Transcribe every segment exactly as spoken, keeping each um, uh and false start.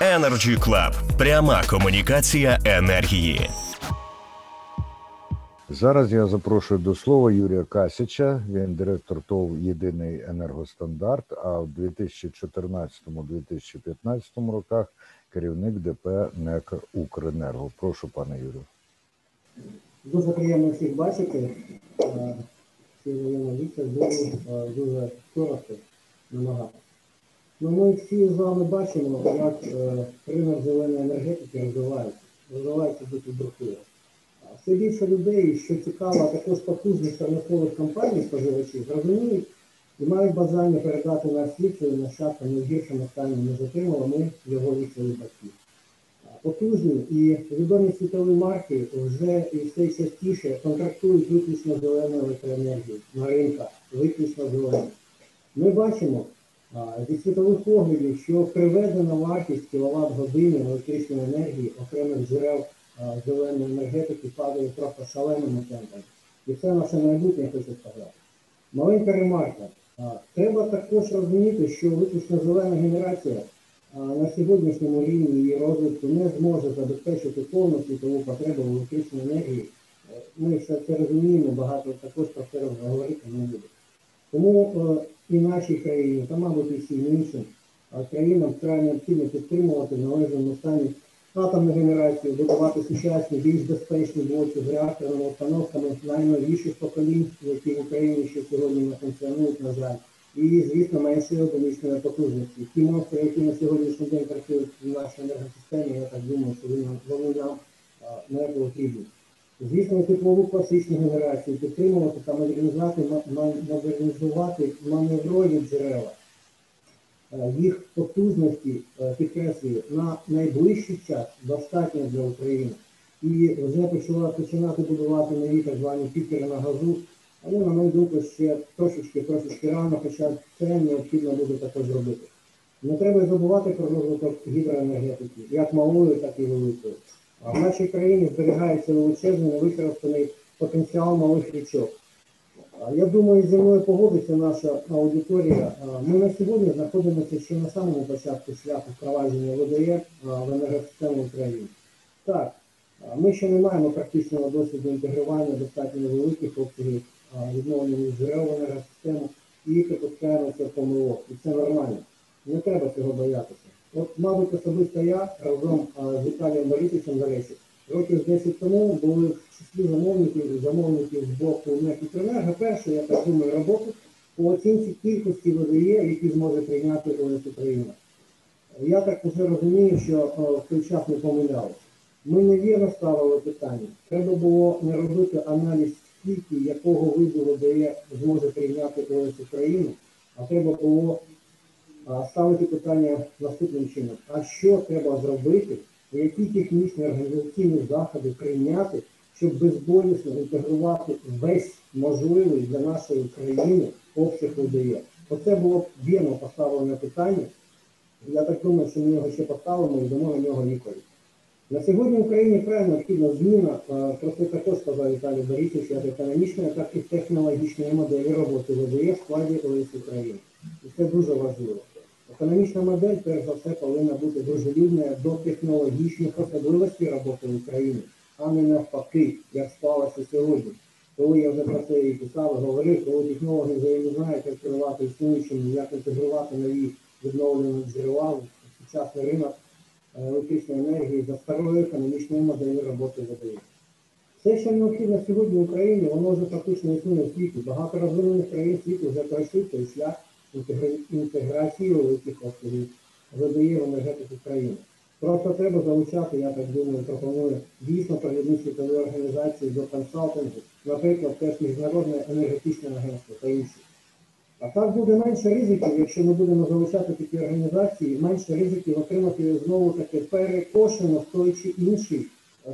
Energy Club. Пряма комунікація енергії. Зараз я запрошую до слова Юрія Касіча. Він директор ТОВ «Єдиний енергостандарт», а в дві тисячі чотирнадцятому - дві тисячі п'ятнадцятому роках керівник ДП «НЕК Укренерго». Прошу, пане Юрію. Дуже приємно всіх бачити. Всі журналісти дуже коротко намагаються. Ну, ми всі з вами бачимо, як ринок зеленої енергетики розвивається, розвивається дуже брутально. Все більше людей, що цікаво, також потужних промислових компаній, споживачів, розуміють і мають бажання передати наш світло і нащадкам найгіршим станом, ніж отримали ми його від своїх батьків. Потужні і відомі світові марки вже і все частіше контрактують виключно зелену електроенергію на ринках, виключно зелену. Ми бачимо зі світових поглядів, що приведена вартість кіловат-години електричної енергії окремих джерел зеленої енергетики падає просто шаленими темпами. І це наше майбутнє, хочу сказати. Маленька ремарка. Треба також розуміти, що виключно зелена генерація на сьогоднішньому рівні її розвитку не зможе забезпечити повну світову потребу в електричній енергії. Ми все це розуміємо, багато також про це розговорити не буде. Тому і нашій країні, та, мабуть, і всім іншим країнам треба необхідно підтримувати в належному стані атомну генерацію, будувати сучасні, більш безпечні блоки з реакторними установками найновіших поколінь, які в Україні ще сьогодні не функціонують, на жаль. І, звісно, меншої економічної потужності. Ті монстри, які на сьогоднішній день працюють в нашій енергосистемі, я так думаю, що вони нам не потрібні. Звісно, теплову класичну генерацію підтримувати та модернізувати маневрові джерела. Їх потужності, підкреслюю, на найближчий час достатньо для України. І вже почала починати будувати нові так звані пікери на газу, але, на мою думку, ще трошечки-трошечки рано, хоча це необхідно буде також робити. Не треба забувати про розвиток гідроенергетики, як малою, так і великою. А в нашій країні зберігається величезний невикористаний потенціал малих річок. Я думаю, зі мною погодиться наша аудиторія. Ми на сьогодні знаходимося ще на самому початку шляху впровадження ВДЕ в енергосистему України. Так, ми ще не маємо практичного досвіду інтегрування достатньо великих обсягів відновлення джерел в енергосистему і припускаємося помилок. І це нормально. Не треба цього боятися. От, мабуть, особисто я разом з Італієм Баритичем, до речі, років десять тому були в числі замовників, замовників з боку НЕК Укренерго. Перше, я так думаю, роботу по оцінці кількості ВДЕ, які зможе прийняти ОС Україна. Я так вже розумію, що в той час не помилялися. Ми невірно ставили питання. Треба було не робити аналіз скільки, якого виду ВДЕ зможе прийняти ОС Україну, а треба було ставити питання наступним чином. А що треба зробити, які технічні організаційні заходи прийняти, щоб безболісно інтегрувати весь можливий для нашої країни обсяг ВДЕ? Оце було вірно поставлене питання. Я так думаю, що ми його ще поставимо і дамо на нього відповідь. На сьогодні в Україні правильно необхідна зміна, про це також сказав Італій Баритич, як економічної, так і технологічної моделі роботи ВДЕ в складі ОС України. І це дуже важливо. Економічна модель, перш за все, повинна бути дружелюбною до технологічних особливостей роботи України, а не навпаки, як сталося сьогодні. Коли я вже про це і писав, і говорив, коли технологи вже не знають, як керувати існуючими, як інтегрувати нові відновлені джерела в сучасний ринок електричної енергії за старою економічною моделлю роботи ВДЕ. Те, що необхідно сьогодні в Україні, воно вже практично існує в світі. Багато розвинених країн світу вже пройшли той шлях інтеграції великих обсягів ВДЕ в енергетику країни. Просто треба залучати, я так думаю, пропоную дійсно провідні світові організації до консалтингу, наприклад, теж Міжнародне енергетичне агентство та інші. А так буде менше ризиків, якщо ми будемо залучати такі організації, менше ризиків отримати знову таки перекошено в той чи інший,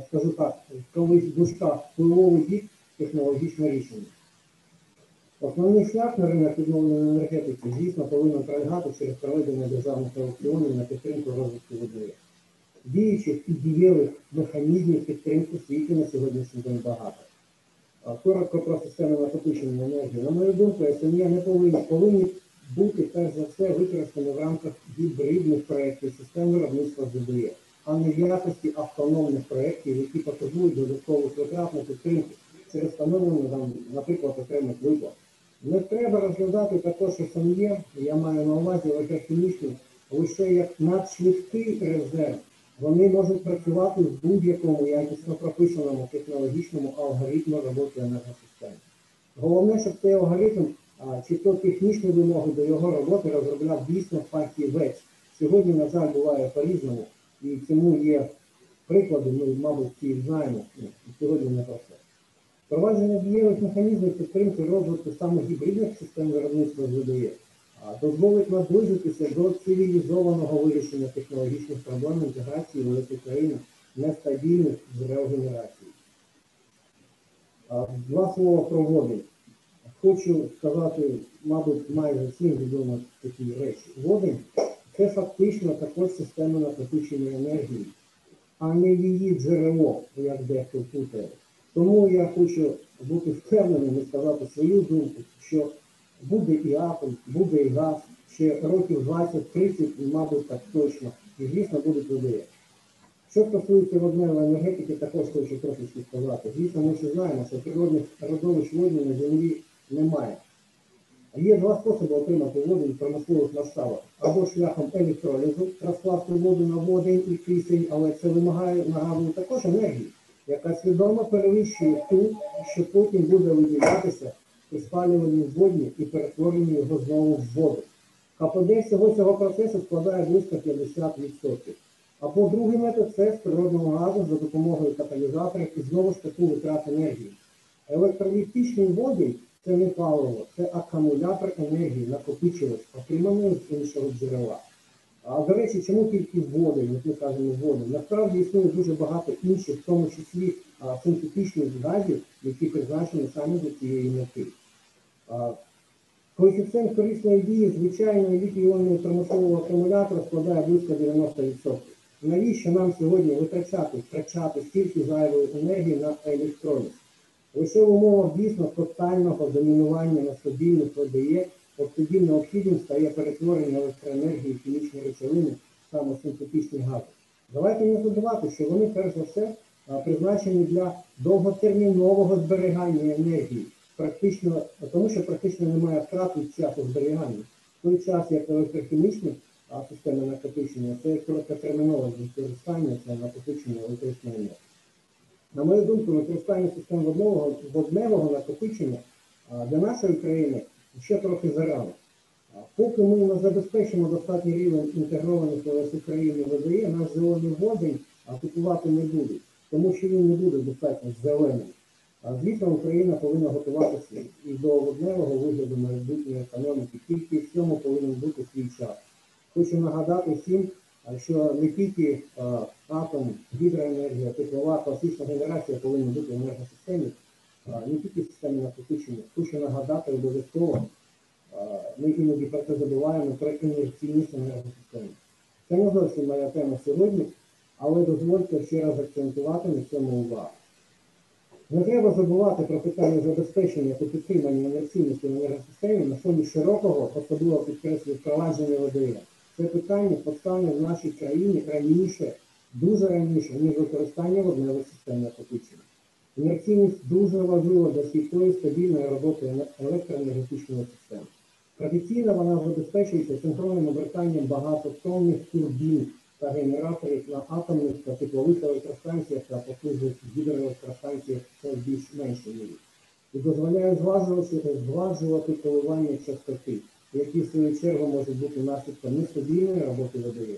скажу так, колись в дужках впливовий бік технологічне рішення. Основний шлях на ринок відновленої енергетики, звісно, повинен пролягати через проведення державних аукціонів на підтримку розвитку ВДЕ. Діючих і дієвих механізмів підтримки в світі на сьогоднішній день багато. Коротко про системи накопичення енергії. На мою думку, СНЕ не повинні, повинні бути, перш за все, використано в рамках гібридних проєктів систем виробництва ДБЄ, а не в якості автономних проєктів, які потребують додаткових витрат на підтримку через встановлення, наприклад, окремих виплат. Не треба розглядати також СМЄ, я маю на увазі енергетичну, лише як надшвидкий резерв. Вони можуть працювати в будь-якому якісно прописаному технологічному алгоритму роботи енергосистеми. Головне, щоб цей алгоритм, чи то технічні вимоги до його роботи, розробляв дійсно фахівець. Сьогодні, на жаль, буває по-різному, і цьому є приклади, ми, мабуть, всі знаємо, і сьогодні не про все. Впровадження дієвих механізмів підтримки розвитку саме гібридних систем виробництва ДБЄ дозволить наблизитися до цивілізованого вирішення технологічних проблем інтеграції великих країн нестабільних джерел генерації. Два слова про воду. Хочу сказати, мабуть, майже всім відомо такі речі. Воду – це фактично також система накопичення енергії, а не її джерело, як дехто путає. Тому я хочу бути впевненим і сказати свою думку, що буде і атом, буде і газ, ще років двадцять-тридцять, мабуть, так точно, і, звісно, будуть ВДЕ. Що стосується водневої енергетики, також хочу трошечки сказати. Звісно, ми ще знаємо, що природних родовищ водні на землі немає. Є два способи отримати воду в промислових масштабах. Або шляхом електролізу, розкласти воду на водень і кисень, але це вимагає, нагадую, також енергії, яка свідомо перевищує ту, що потім буде виділятися при спалюванні водні і перетворенні його знову в воду. КПД всього цього процесу складає близько п'ятдесят відсотків. Або другий метод – це з природного газу за допомогою каталізаторів і знову ж таку витрат енергії. Електролітичний водень – це не паливо, це акумулятор енергії, накопичувач, отриманий з іншого джерела. А, до речі, чому тільки водень, як ми кажемо, водень? Насправді існує дуже багато інших, в тому числі а, синтетичних газів, які призначені саме до цієї мети. Коефіцієнт корисної дії звичайної літій-іонної промислового акумулятора складає близько дев'яносто відсотків. Навіщо нам сьогодні витрачати, втрачати стільки зайвої енергії на електроліз? Лише в умовах дійсно тотального домінування на стабільних ВДЕ, от тоді необхідним стає перетворення електроенергії в хімічні речовини, саме синтетичні гази. Давайте не забувати, що вони, перш за все, призначені для довготермінового зберігання енергії, практично, тому що практично немає втрат від часу зберігання. В той час, як електрохімічні системи накопичення, це короткотермінове використання для накопичення електричної енергії. На мою думку, використання систем водного, водневого накопичення для нашої країни ще трохи зарано. Поки ми не забезпечимо достатній рівень інтегрованих в Україні ВДЕ, наш зелений водень купувати не буде, тому що він не буде достатньо зеленим. Звісно, Україна повинна готуватися і до водневого вигляду майбутньої економіки, тільки в цьому повинен бути свій час. Хочу нагадати всім, що не тільки атом, гідроенергія, теплова, класична генерація повинна бути в енергосистемі, не тільки в системі накопичення. Хочу нагадати обов'язково, ми іноді про це забуваємо, про інерційність енергосистеми. Це не зовсім моя тема сьогодні, але дозвольте ще раз акцентувати на цьому увагу. Не треба забувати про питання забезпечення та підтримання інерційності в енергосистемі на фоні широкого, особливо підкреслюю, впровадження ВДЕ. Це питання постане в нашій країні раніше, дуже раніше, ніж використання водневих систем накопичення. Інерційність дуже важлива для стійкої стабільної роботи електроенергетичної системи. Традиційно вона забезпечується синхронним обертанням багатотонних турбін та генераторів на атомних та теплових електростанціях та потужних гідроелектростанціях це в більш-меншій мірі. І дозволяє зважувати коливання частоти, які в свою чергу можуть бути наслідком нестабільної роботи ВДЕ.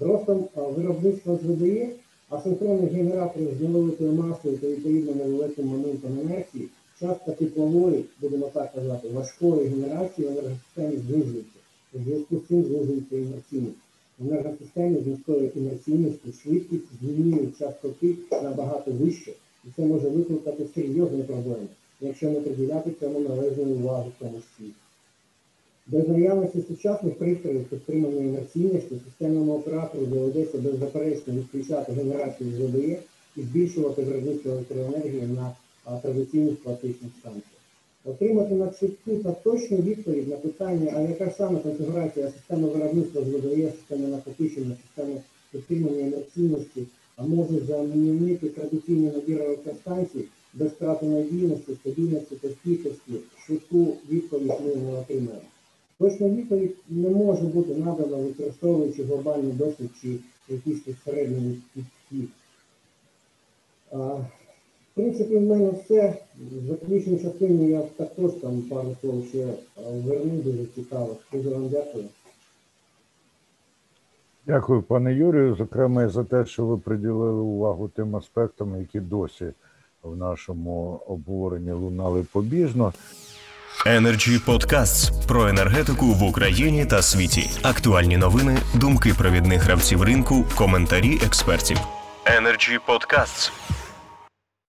З ростом виробництва з ВДЕ асинхронних генераторів з невеликою масою та відповідно невеликим моментом інерції частка теплової, будемо так казати, важкої генерації в енергосистемі знижується. У зв'язку з цим знижується інерційність. В енергосистемі з низькою інерційністю швидкість змінюють частоти набагато вище, і це може викликати серйозні проблеми, якщо не приділяти цьому належної уваги в тому числі. Без наявності сучасних пристроїв підтриманої інерційності системному оператору доведеться беззаперечно відключати генерацію з ВДЕ і збільшувати виробництво електроенергії на традиційних класичних станціях. отримати на чітку та точну відповідь на питання, а яка саме конфігурація системи виробництва злодає системи накопичення, системи підтримання інерційності, а може замінити традиційні набір електростанцій без втрати надійності, стабільності та стійкості, швидку відповідь ми не отримаємо. Точна відповідь не може бути надана, використовуючи глобальний досвід чи якісь середні підхід. В принципі, в мене все. В заключній частині я також там пару слов ще верну, дуже цікаво. Дуже вам дякую. Дякую, пане Юрію, зокрема, і за те, що ви приділили увагу тим аспектам, які досі в нашому обговоренні лунали побіжно. Energy Podcasts про енергетику в Україні та світі. Актуальні новини, думки провідних гравців ринку, коментарі експертів. Energy Podcasts.